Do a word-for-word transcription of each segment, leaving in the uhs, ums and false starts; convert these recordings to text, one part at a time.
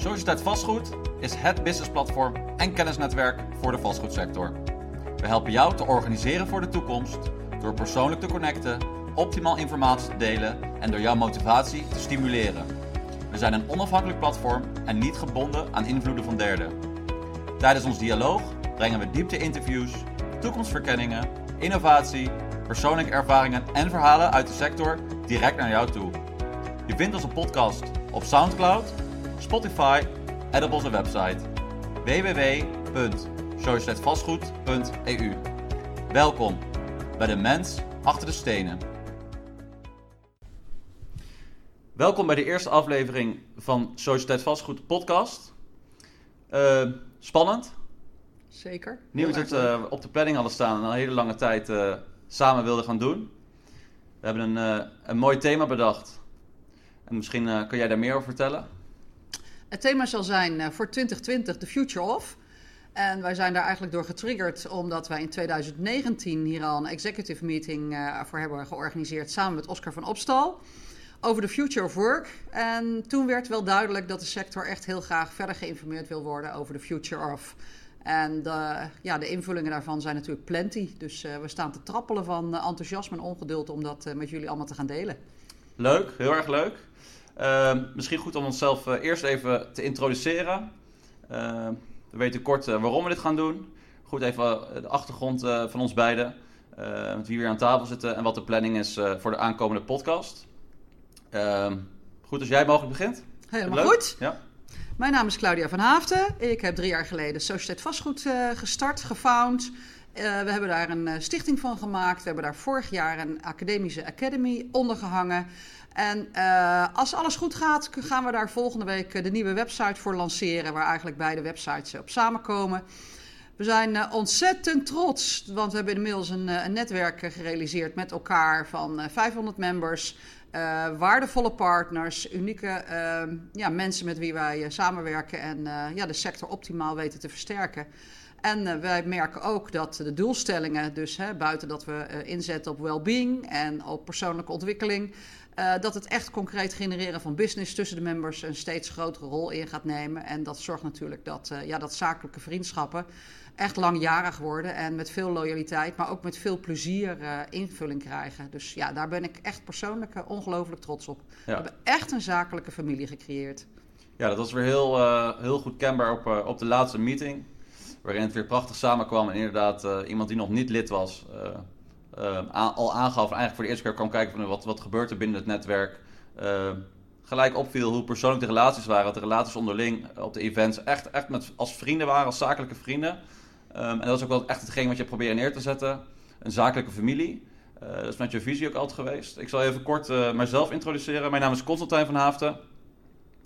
Sociëteit Vastgoed is het businessplatform en kennisnetwerk voor de vastgoedsector. We helpen jou te organiseren voor de toekomst door persoonlijk te connecten, optimaal informatie te delen en door jouw motivatie te stimuleren. We zijn een onafhankelijk platform en niet gebonden aan invloeden van derden. Tijdens ons dialoog brengen we diepte-interviews, toekomstverkenningen, innovatie, persoonlijke ervaringen en verhalen uit de sector direct naar jou toe. Je vindt onze podcast op Soundcloud, Spotify en op onze website w w w punt sociëteitvastgoed punt e u. Welkom bij de mens achter de stenen. Welkom bij de eerste aflevering van Sociëteit Vastgoed podcast. Uh, spannend. Zeker. Nieuw dat we op de planning hadden staan en al een hele lange tijd uh, samen wilden gaan doen. We hebben een, uh, een mooi thema bedacht. En misschien uh, kun jij daar meer over vertellen? Het thema zal zijn uh, voor twintig twintig The Future Of. En wij zijn daar eigenlijk door getriggerd omdat wij in twintig negentien hier al een executive meeting uh, voor hebben georganiseerd samen met Oscar van Opstal over de future of work. En toen werd wel duidelijk dat de sector echt heel graag verder geïnformeerd wil worden over de future of. En de, ja, de invullingen daarvan zijn natuurlijk plenty. Dus uh, we staan te trappelen van uh, enthousiasme en ongeduld om dat uh, met jullie allemaal te gaan delen. Leuk, heel erg leuk. Uh, misschien goed om onszelf uh, eerst even te introduceren. Uh, we weten kort uh, waarom we dit gaan doen. Goed even uh, de achtergrond uh, van ons beiden. Uh, met wie we aan tafel zitten en wat de planning is uh, voor de aankomende podcast. Uh, goed als jij mogelijk begint. Helemaal goed. Ja. Mijn naam is Claudia van Haaften. Ik heb drie jaar geleden Sociëteit Vastgoed uh, gestart, gefound. Uh, we hebben daar een uh, stichting van gemaakt. We hebben daar vorig jaar een academische academy onder gehangen. En uh, als alles goed gaat, gaan we daar volgende week de nieuwe website voor lanceren, waar eigenlijk beide websites op samenkomen. We zijn uh, ontzettend trots, want we hebben inmiddels een, een netwerk gerealiseerd met elkaar van uh, vijfhonderd members. Uh, waardevolle partners, unieke uh, ja, mensen met wie wij uh, samenwerken en uh, ja, de sector optimaal weten te versterken. En uh, wij merken ook dat de doelstellingen, dus hè, buiten dat we uh, inzetten op well-being en op persoonlijke ontwikkeling, uh, dat het echt concreet genereren van business tussen de members een steeds grotere rol in gaat nemen. En dat zorgt natuurlijk dat, uh, ja, dat zakelijke vriendschappen echt langjarig worden en met veel loyaliteit, maar ook met veel plezier uh, invulling krijgen. Dus ja, daar ben ik echt persoonlijk uh, ongelooflijk trots op. Ja. We hebben echt een zakelijke familie gecreëerd. Ja, dat was weer heel, uh, heel goed kenbaar op, uh, op de laatste meeting, waarin het weer prachtig samenkwam en inderdaad uh, iemand die nog niet lid was uh, uh, a- al aangaf en eigenlijk voor de eerste keer kwam kijken van wat, wat gebeurt er binnen het netwerk. Uh, gelijk opviel hoe persoonlijk de relaties waren, dat de relaties onderling op de events echt, echt met, als vrienden waren, als zakelijke vrienden. Um, en dat is ook wel echt hetgeen wat je probeert neer te zetten. Een zakelijke familie. Uh, dat is met je visie ook altijd geweest. Ik zal even kort uh, mijzelf introduceren. Mijn naam is Constantijn van Haaften.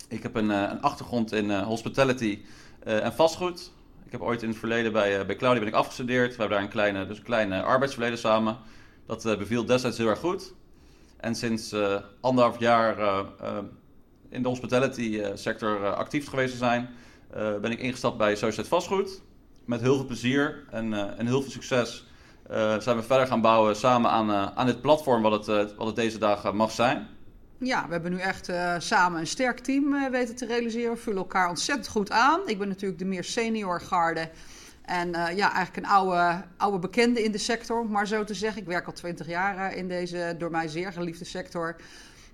Ik heb een, uh, een achtergrond in uh, hospitality uh, en vastgoed. Ik heb ooit in het verleden bij, uh, bij Claudia ben ik afgestudeerd. We hebben daar een kleine, dus een kleine arbeidsverleden samen. Dat uh, beviel destijds heel erg goed. En sinds uh, anderhalf jaar uh, uh, in de hospitality uh, sector uh, actief geweest te zijn, uh, ben ik ingestapt bij Sociëteit Vastgoed. Met heel veel plezier en, uh, en heel veel succes uh, zijn we verder gaan bouwen samen aan, uh, aan dit platform wat het, uh, wat het deze dagen mag zijn. Ja, we hebben nu echt uh, samen een sterk team uh, weten te realiseren. We vullen elkaar ontzettend goed aan. Ik ben natuurlijk de meer senior garde en uh, ja, eigenlijk een oude, oude bekende in de sector, om maar zo te zeggen. Ik werk al twintig jaar uh, in deze door mij zeer geliefde sector.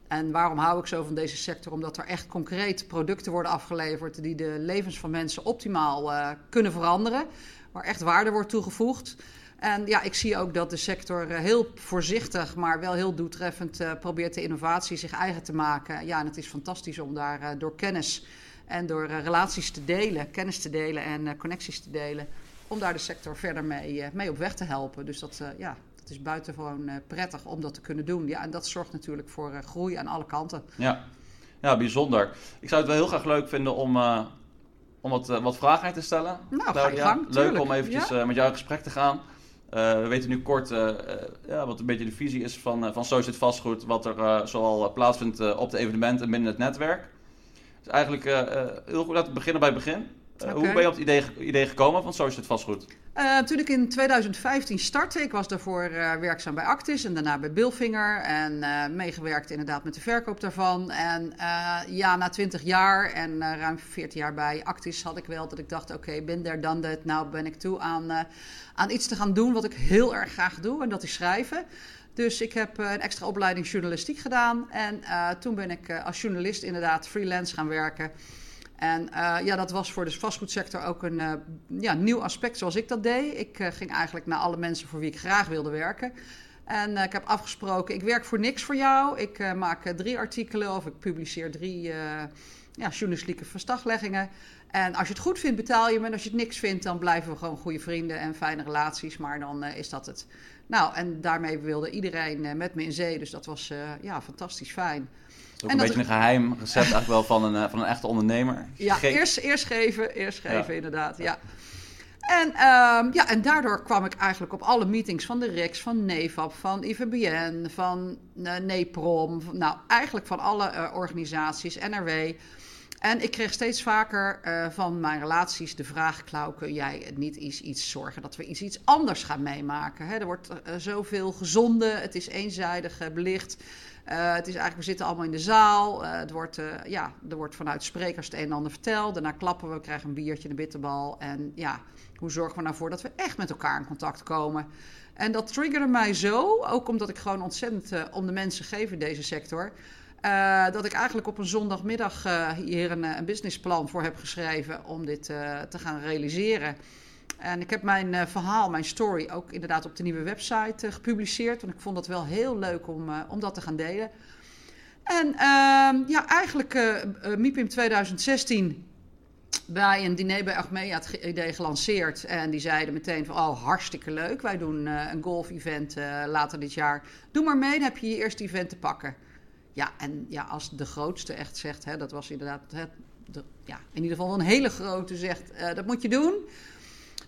En waarom hou ik zo van deze sector? Omdat er echt concreet producten worden afgeleverd die de levens van mensen optimaal uh, kunnen veranderen. Waar echt waarde wordt toegevoegd. En ja, ik zie ook dat de sector uh, heel voorzichtig, maar wel heel doeltreffend uh, probeert de innovatie zich eigen te maken. Ja, en het is fantastisch om daar uh, door kennis en door uh, relaties te delen, kennis te delen en uh, connecties te delen. Om daar de sector verder mee, uh, mee op weg te helpen. Dus dat, uh, ja... Het is buitengewoon prettig om dat te kunnen doen. Ja, en dat zorgt natuurlijk voor groei aan alle kanten. Ja, ja, bijzonder. Ik zou het wel heel graag leuk vinden om, uh, om wat, uh, wat vragen te stellen. Nou, ga je gang, leuk tuurlijk. Om eventjes ja? uh, met jou in gesprek te gaan. Uh, we weten nu kort uh, uh, ja, wat een beetje de visie is van, uh, van Sociëteit Vastgoed. Wat er uh, zoal uh, plaatsvindt uh, op de evenementen en binnen het netwerk. Dus eigenlijk uh, uh, heel goed laten we beginnen bij het begin. Okay. Hoe ben je op het idee, idee gekomen van Sociëteit Vastgoed? Uh, toen ik in tweeduizend vijftien startte, ik was daarvoor uh, werkzaam bij Actis en daarna bij Bilfinger. En uh, meegewerkt inderdaad met de verkoop daarvan. En uh, ja, na twintig jaar en uh, ruim veertien jaar bij Actis had ik wel dat ik dacht... oké, okay, ben there, done that. Nou ben ik toe aan, uh, aan iets te gaan doen wat ik heel erg graag doe. En dat is schrijven. Dus ik heb een extra opleiding journalistiek gedaan. En uh, toen ben ik uh, als journalist inderdaad freelance gaan werken. En uh, ja, dat was voor de vastgoedsector ook een uh, ja, nieuw aspect zoals ik dat deed. Ik uh, ging eigenlijk naar alle mensen voor wie ik graag wilde werken. En uh, ik heb afgesproken, ik werk voor niks voor jou. Ik uh, maak uh, drie artikelen of ik publiceer drie uh, ja, journalistieke verslagleggingen. En als je het goed vindt betaal je me. En als je het niks vindt dan blijven we gewoon goede vrienden en fijne relaties. Maar dan uh, is dat het. Nou, en daarmee wilde iedereen uh, met me in zee. Dus dat was uh, ja, fantastisch fijn. Ook en een beetje een geheim recept eigenlijk wel van een, van een echte ondernemer. Ja, Ge- eerst, eerst geven, eerst geven ja. inderdaad, ja. ja. En, um, ja, en daardoor kwam ik eigenlijk op alle meetings van de R I C S, van NEVAP, van I V B N, van uh, NEPROM. Nou, eigenlijk van alle uh, organisaties, N R W. En ik kreeg steeds vaker uh, van mijn relaties de vraag... Clau, kun jij niet eens iets zorgen dat we iets, iets anders gaan meemaken? Hè? Er wordt uh, zoveel gezonden, het is eenzijdig uh, belicht... Uh, het is eigenlijk, we zitten allemaal in de zaal. Uh, het wordt, uh, ja, er wordt vanuit sprekers het een en ander verteld. Daarna klappen we, we krijgen een biertje, een bitterbal. En ja, hoe zorgen we nou voor dat we echt met elkaar in contact komen? En dat triggerde mij zo, ook omdat ik gewoon ontzettend uh, om de mensen geef in deze sector... Uh, dat ik eigenlijk op een zondagmiddag uh, hier een, een businessplan voor heb geschreven... om dit uh, te gaan realiseren... En ik heb mijn uh, verhaal, mijn story, ook inderdaad op de nieuwe website uh, gepubliceerd. Want ik vond dat wel heel leuk om, uh, om dat te gaan delen. En uh, ja, eigenlijk uh, uh, Mipim tweeduizend zestien bij een diner bij Achmea het idee gelanceerd. En die zeiden meteen van, oh, hartstikke leuk. Wij doen uh, een golf-event uh, later dit jaar. Doe maar mee, dan heb je je eerste event te pakken. Ja, en ja, als de grootste echt zegt, hè, dat was inderdaad hè, de, ja, in ieder geval een hele grote zegt, uh, dat moet je doen...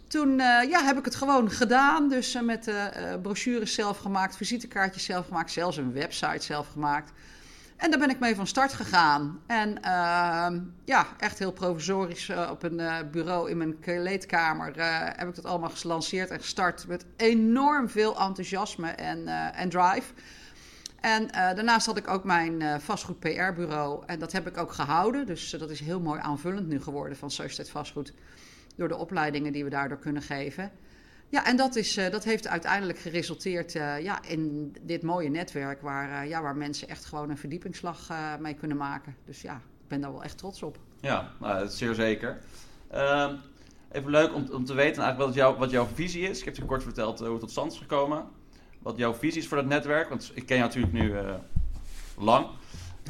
Toen uh, ja, heb ik het gewoon gedaan, dus uh, met uh, brochures zelf gemaakt, visitekaartjes zelf gemaakt, zelfs een website zelf gemaakt. En daar ben ik mee van start gegaan. En uh, ja, echt heel provisorisch uh, op een uh, bureau in mijn kleedkamer uh, heb ik dat allemaal gelanceerd en gestart met enorm veel enthousiasme en, uh, en drive. En uh, daarnaast had ik ook mijn uh, vastgoed P R-bureau en dat heb ik ook gehouden. Dus uh, dat is heel mooi aanvullend nu geworden van Sociëteit Vastgoed. Door de opleidingen die we daardoor kunnen geven. Ja, en dat, is, dat heeft uiteindelijk geresulteerd uh, ja, in dit mooie netwerk... Waar, uh, ja, waar mensen echt gewoon een verdiepingsslag uh, mee kunnen maken. Dus ja, ik ben daar wel echt trots op. Ja, nou, dat is zeer zeker. Uh, even leuk om, om te weten eigenlijk wat, jou, wat jouw visie is. Ik heb je kort verteld hoe het tot stand is gekomen. Wat jouw visie is voor dat netwerk. Want ik ken jou natuurlijk nu uh, lang.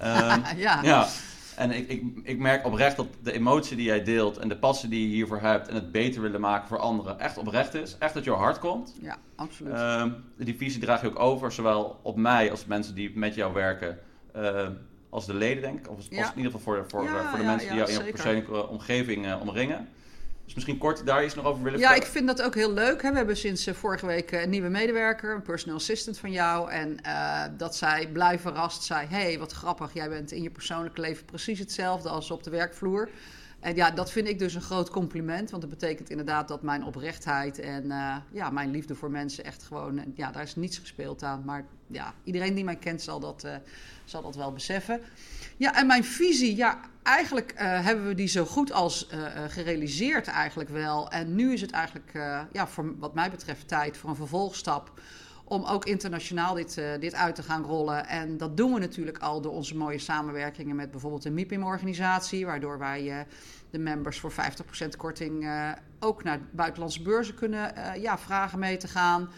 Uh, ja, ja. En ik, ik, ik merk oprecht dat de emotie die jij deelt en de passie die je hiervoor hebt... en het beter willen maken voor anderen echt oprecht is. Echt uit jouw hart komt. Ja, absoluut. Um, die visie draag je ook over, zowel op mij als mensen die met jou werken... Uh, als de leden, denk ik. Of als, ja. als in ieder geval voor, voor, ja, voor de ja, mensen die ja, jou in jouw persoonlijke omgeving uh, omringen. Dus misschien kort daar iets nog over willen vertellen. Ja, ik vind dat ook heel leuk. Hè. We hebben sinds uh, vorige week een nieuwe medewerker, een personal assistant van jou. En uh, dat zij blij verrast zei, hé, hey, wat grappig, jij bent in je persoonlijke leven precies hetzelfde als op de werkvloer. En ja, dat vind ik dus een groot compliment. Want dat betekent inderdaad dat mijn oprechtheid en uh, ja, mijn liefde voor mensen echt gewoon... Ja, daar is niets gespeeld aan. Maar ja, iedereen die mij kent zal dat, uh, zal dat wel beseffen. Ja, en mijn visie, ja, eigenlijk uh, hebben we die zo goed als uh, gerealiseerd eigenlijk wel. En nu is het eigenlijk, uh, ja, voor wat mij betreft tijd voor een vervolgstap... om ook internationaal dit, uh, dit uit te gaan rollen. En dat doen we natuurlijk al door onze mooie samenwerkingen... met bijvoorbeeld de Mipim-organisatie... waardoor wij uh, de members voor vijftig procent korting... Uh, ook naar buitenlandse beurzen kunnen uh, ja, vragen mee te gaan...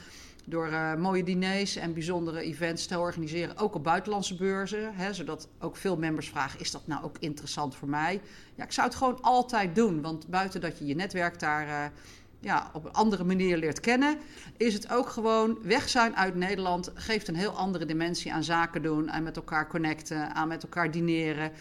door uh, mooie diners en bijzondere events te organiseren... ook op buitenlandse beurzen, hè, zodat ook veel members vragen... is dat nou ook interessant voor mij? Ja, ik zou het gewoon altijd doen, want buiten dat je je netwerk daar... Uh, ja, op een andere manier leert kennen, is het ook gewoon weg zijn uit Nederland, geeft een heel andere dimensie aan zaken doen, aan met elkaar connecten, aan met elkaar dineren.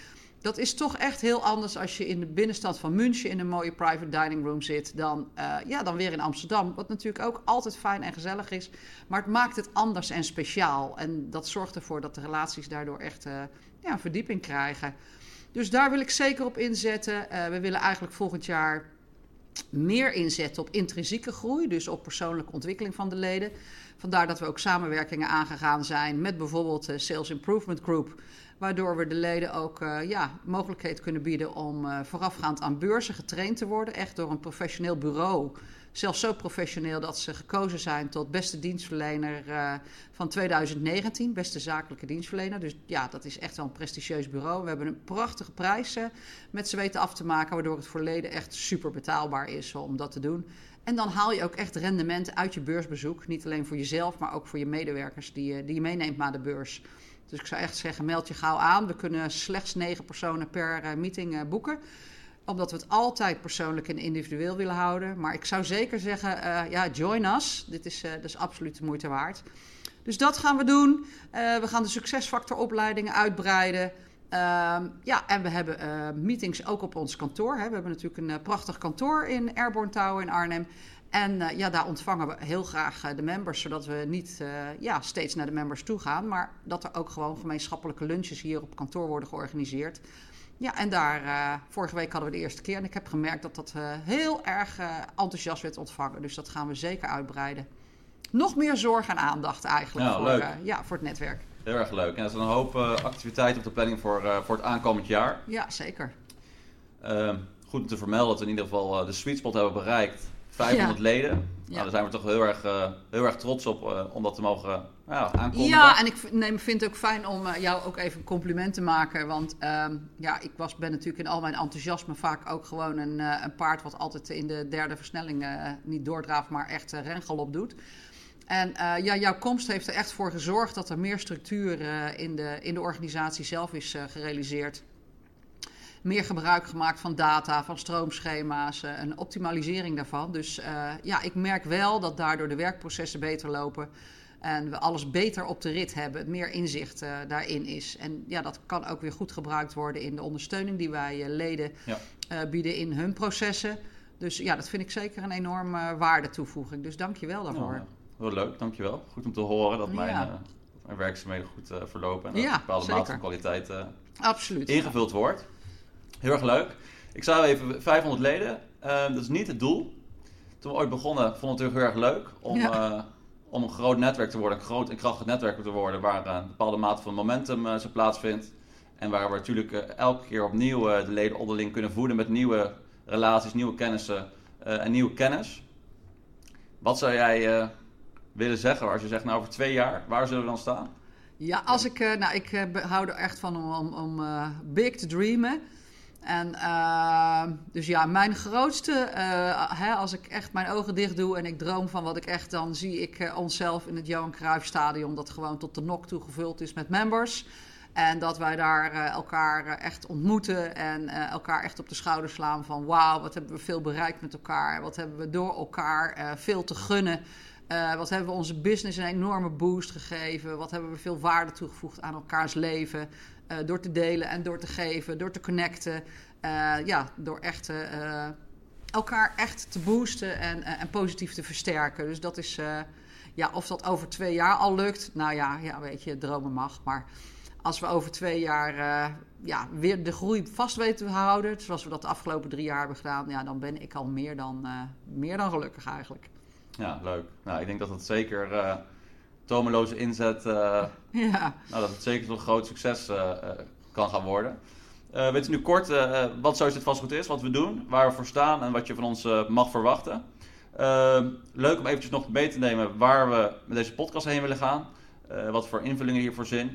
Dat is toch echt heel anders als je in de binnenstad van München in een mooie private dining room zit dan, uh, ja, dan weer in Amsterdam, wat natuurlijk ook altijd fijn en gezellig is, maar het maakt het anders en speciaal en dat zorgt ervoor dat de relaties daardoor echt uh, ja, een verdieping krijgen. Dus daar wil ik zeker op inzetten. Uh, we willen eigenlijk volgend jaar meer inzetten op intrinsieke groei, dus op persoonlijke ontwikkeling van de leden. Vandaar dat we ook samenwerkingen aangegaan zijn met bijvoorbeeld de Sales Improvement Group, waardoor we de leden ook uh, ja, mogelijkheid kunnen bieden om uh, voorafgaand aan beurzen getraind te worden, echt door een professioneel bureau. Zelfs zo professioneel dat ze gekozen zijn tot beste dienstverlener uh, van twintig negentien, beste zakelijke dienstverlener. Dus ja, dat is echt wel een prestigieus bureau. We hebben een prachtige prijs uh, met ze weten af te maken, waardoor het voor leden echt super betaalbaar is om dat te doen. En dan haal je ook echt rendement uit je beursbezoek. Niet alleen voor jezelf, maar ook voor je medewerkers die je, die je meeneemt naar de beurs. Dus ik zou echt zeggen, meld je gauw aan. We kunnen slechts negen personen per uh, meeting uh, boeken. Omdat we het altijd persoonlijk en individueel willen houden. Maar ik zou zeker zeggen, uh, ja, join us. Dit is, uh, dit is absoluut de moeite waard. Dus dat gaan we doen. Uh, we gaan de succesfactoropleidingen uitbreiden. Uh, ja, en we hebben uh, meetings ook op ons kantoor. Hè. We hebben natuurlijk een uh, prachtig kantoor in Airborne Tower in Arnhem. En uh, ja, daar ontvangen we heel graag uh, de members, zodat we niet uh, ja, steeds naar de members toe gaan. Maar dat er ook gewoon gemeenschappelijke lunches hier op kantoor worden georganiseerd. Ja, en daar, uh, vorige week hadden we de eerste keer en ik heb gemerkt dat dat uh, heel erg uh, enthousiast werd ontvangen. Dus dat gaan we zeker uitbreiden. Nog meer zorg en aandacht eigenlijk nou, voor, uh, ja, voor het netwerk. Heel erg leuk. En dat is een hoop uh, activiteiten op de planning voor, uh, voor het aankomend jaar. Ja, zeker. Uh, goed om te vermelden dat we in ieder geval uh, de sweet spot hebben bereikt. vijfhonderd ja. leden. Nou, ja. Daar zijn we toch heel erg, uh, heel erg trots op uh, om dat te mogen uh, ja, aankondigen. Ja, en ik neem, vind het ook fijn om uh, jou ook even een compliment te maken. Want uh, ja, ik was, ben natuurlijk in al mijn enthousiasme vaak ook gewoon een, uh, een paard wat altijd in de derde versnelling uh, niet doordraaft, maar echt uh, rengalop doet. En uh, ja, jouw komst heeft er echt voor gezorgd dat er meer structuur uh, in, de, in de organisatie zelf is uh, gerealiseerd. Meer gebruik gemaakt van data, van stroomschema's, een optimalisering daarvan. Dus uh, ja, ik merk wel dat daardoor de werkprocessen beter lopen en we alles beter op de rit hebben, meer inzicht uh, daarin is. En ja, dat kan ook weer goed gebruikt worden in de ondersteuning die wij uh, leden ja. uh, bieden in hun processen. Dus ja, dat vind ik zeker een enorme waardetoevoeging. Dus dank je wel daarvoor. Ja, heel leuk, dank je wel. Goed om te horen dat mijn... Ja. Uh... mijn werkzaamheden goed uh, verlopen en dat ja, een bepaalde zeker. mate van kwaliteit uh, Absoluut, ingevuld ja. wordt. Heel erg leuk. Ik zou even vijfhonderd leden, uh, dat is niet het doel. Toen we ooit begonnen vonden we het heel erg leuk om, ja. uh, om een groot netwerk te worden, een groot en krachtig netwerk te worden waar uh, een bepaalde mate van momentum uh, zich plaatsvindt. En waar we natuurlijk uh, elke keer opnieuw uh, de leden onderling kunnen voeden met nieuwe relaties, nieuwe kennissen uh, en nieuwe kennis. Wat zou jij... Uh, willen zeggen, als je zegt, nou over twee jaar, waar zullen we dan staan? Ja, als ik, nou ik hou er echt van om, om, om uh, big te dreamen. En uh, dus ja, mijn grootste, uh, hè, als ik echt mijn ogen dicht doe en ik droom van wat ik echt, dan zie ik uh, onszelf in het Johan Cruijff stadion, dat gewoon tot de nok toe gevuld is met members. En dat wij daar uh, elkaar uh, echt ontmoeten en uh, elkaar echt op de schouder slaan van wauw, wat hebben we veel bereikt met elkaar, wat hebben we door elkaar uh, veel te gunnen. Uh, wat hebben we onze business een enorme boost gegeven? Wat hebben we veel waarde toegevoegd aan elkaars leven? Uh, door te delen en door te geven, door te connecten. Uh, ja, door echt, uh, elkaar echt te boosten en, uh, en positief te versterken. Dus dat is, uh, ja, of dat over twee jaar al lukt. Nou ja, ja, weet je, dromen mag. Maar als we over twee jaar uh, ja, weer de groei vast weten te houden, zoals we dat de afgelopen drie jaar hebben gedaan, ja, dan ben ik al meer dan, uh, meer dan gelukkig eigenlijk. Ja, leuk. Nou, ik denk dat het zeker uh, tomeloze inzet, uh, ja. nou, dat het zeker tot een groot succes uh, uh, kan gaan worden. Uh, weet je nu kort uh, wat Sociëteit Vastgoed is, wat we doen, waar we voor staan en wat je van ons uh, mag verwachten. Uh, leuk om eventjes nog mee te nemen waar we met deze podcast heen willen gaan. Uh, wat voor invullingen hiervoor zin.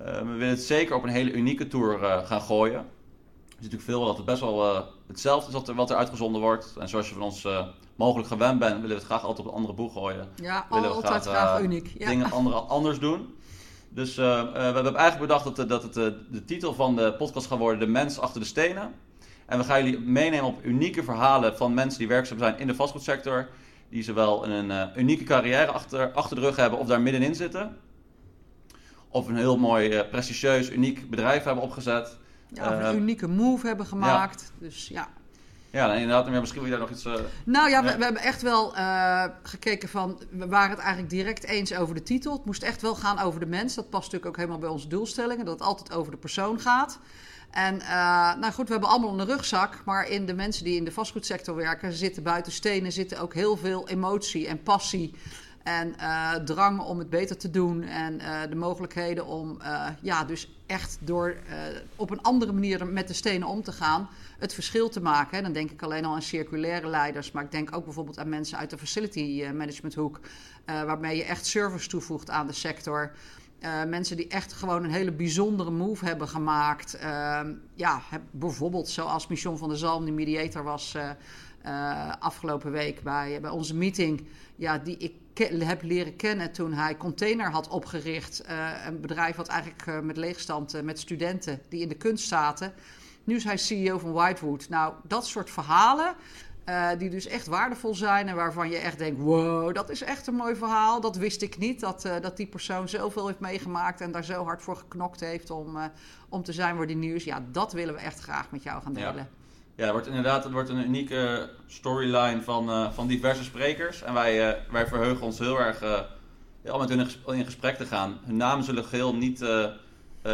Uh, we willen het zeker op een hele unieke tour uh, gaan gooien. Er is natuurlijk veel dat het best wel uh, hetzelfde is wat er, wat er uitgezonden wordt. En zoals je van ons... Uh, mogelijk gewend ben, willen we het graag altijd op een andere boeg gooien. Ja, willen we altijd graag, graag uh, uniek. Ja. Dingen andere, anders doen. Dus uh, uh, we hebben eigenlijk bedacht dat, dat het uh, de titel van de podcast gaat worden... De mens achter de stenen. En we gaan jullie meenemen op unieke verhalen van mensen die werkzaam zijn in de vastgoedsector. Die zowel een uh, unieke carrière achter, achter de rug hebben of daar middenin zitten. Of een heel mooi, uh, prestigieus, uniek bedrijf hebben opgezet. Ja, of uh, een unieke move hebben gemaakt. Ja. Dus ja... Ja, inderdaad. Maar misschien wil je daar nog iets... Uh... Nou ja, we, we hebben echt wel uh, gekeken van... We waren het eigenlijk direct eens over de titel. Het moest echt wel gaan over de mens. Dat past natuurlijk ook helemaal bij onze doelstellingen. Dat het altijd over de persoon gaat. En uh, nou goed, we hebben allemaal een rugzak, maar in de mensen die in de vastgoedsector werken zitten buiten stenen, zitten ook heel veel emotie en passie en uh, drang om het beter te doen en uh, de mogelijkheden om uh, ja, dus echt door uh, op een andere manier met de stenen om te gaan, het verschil te maken. En dan denk ik alleen al aan circulaire leiders, maar ik denk ook bijvoorbeeld aan mensen uit de facility management hoek, uh, waarmee je echt service toevoegt aan de sector. Uh, mensen die echt gewoon een hele bijzondere move hebben gemaakt. Uh, ja, heb, bijvoorbeeld zoals Michon van der Zalm, die mediator was uh, uh, afgelopen week bij, uh, bij onze meeting. Ja, die ik ke- heb leren kennen toen hij Container had opgericht. Uh, een bedrijf wat eigenlijk uh, met leegstand, uh, met studenten die in de kunst zaten. Nu is hij C E O van Whitewood. Nou, dat soort verhalen. Uh, die dus echt waardevol zijn en waarvan je echt denkt, wow, dat is echt een mooi verhaal. Dat wist ik niet, dat, uh, dat die persoon zoveel heeft meegemaakt en daar zo hard voor geknokt heeft om, uh, om te zijn waar die nieuws. Ja, dat willen we echt graag met jou gaan delen. Ja, ja het wordt inderdaad het wordt een unieke storyline van, uh, van diverse sprekers. En wij, uh, wij verheugen ons heel erg uh, om met hun in gesprek te gaan. Hun namen zullen geheel niet uh, uh,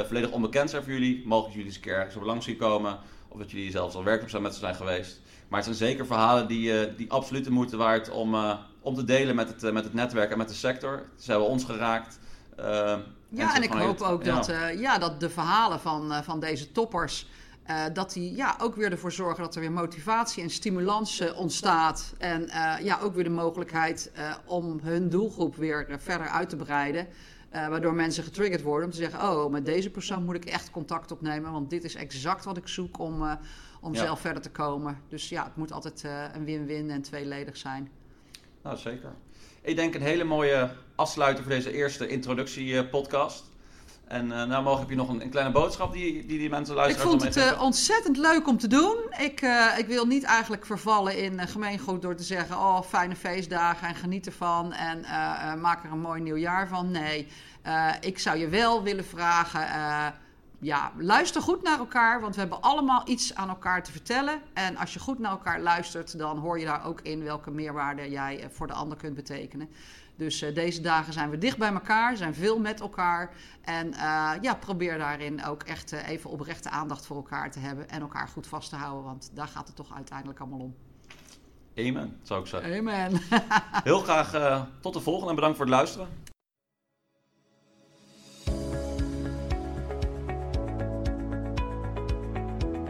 volledig onbekend zijn voor jullie. Mogelijk jullie eens een keer ergens op langs zien komen of dat jullie zelfs al werkzaam met ze zijn geweest. Maar het zijn zeker verhalen die, uh, die absoluut de moeite waard om, uh, om te delen met het, uh, met het netwerk en met de sector. Ze hebben ons geraakt. Uh, ja, en ik hoop het, ook ja. dat, uh, ja, dat de verhalen van, uh, van deze toppers, uh, dat die ja, ook weer ervoor zorgen dat er weer motivatie en stimulans uh, ontstaat. En uh, ja, ook weer de mogelijkheid uh, om hun doelgroep weer uh, verder uit te breiden. Uh, waardoor mensen getriggerd worden om te zeggen, oh, met deze persoon moet ik echt contact opnemen. Want dit is exact wat ik zoek om... Uh, Om ja. zelf verder te komen. Dus ja, het moet altijd uh, een win-win en tweeledig zijn. Nou, zeker. Ik denk een hele mooie afsluiter voor deze eerste introductiepodcast. En uh, nou, mogen heb je nog een, een kleine boodschap die die, die mensen luisteren. Ik vond het uh, ontzettend leuk om te doen. Ik, uh, ik wil niet eigenlijk vervallen in uh, gemeengoed door te zeggen, oh, fijne feestdagen en geniet ervan en uh, uh, maak er een mooi nieuwjaar van. Nee, uh, ik zou je wel willen vragen. Uh, Ja, luister goed naar elkaar, want we hebben allemaal iets aan elkaar te vertellen. En als je goed naar elkaar luistert, dan hoor je daar ook in welke meerwaarde jij voor de ander kunt betekenen. Dus uh, deze dagen zijn we dicht bij elkaar, zijn veel met elkaar. En uh, ja, probeer daarin ook echt uh, even oprechte aandacht voor elkaar te hebben en elkaar goed vast te houden, want daar gaat het toch uiteindelijk allemaal om. Amen, zou ik zeggen. Amen. Heel graag uh, tot de volgende en bedankt voor het luisteren.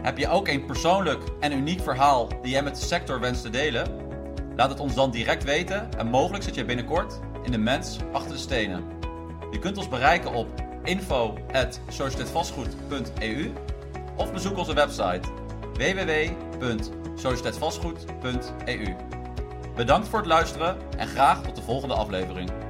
Heb je ook een persoonlijk en uniek verhaal die jij met de sector wenst te delen? Laat het ons dan direct weten en mogelijk zit jij binnenkort in de mens achter de stenen. Je kunt ons bereiken op info at societeitvastgoed punt e u of bezoek onze website w w w punt societeitvastgoed punt e u. Bedankt voor het luisteren en graag tot de volgende aflevering.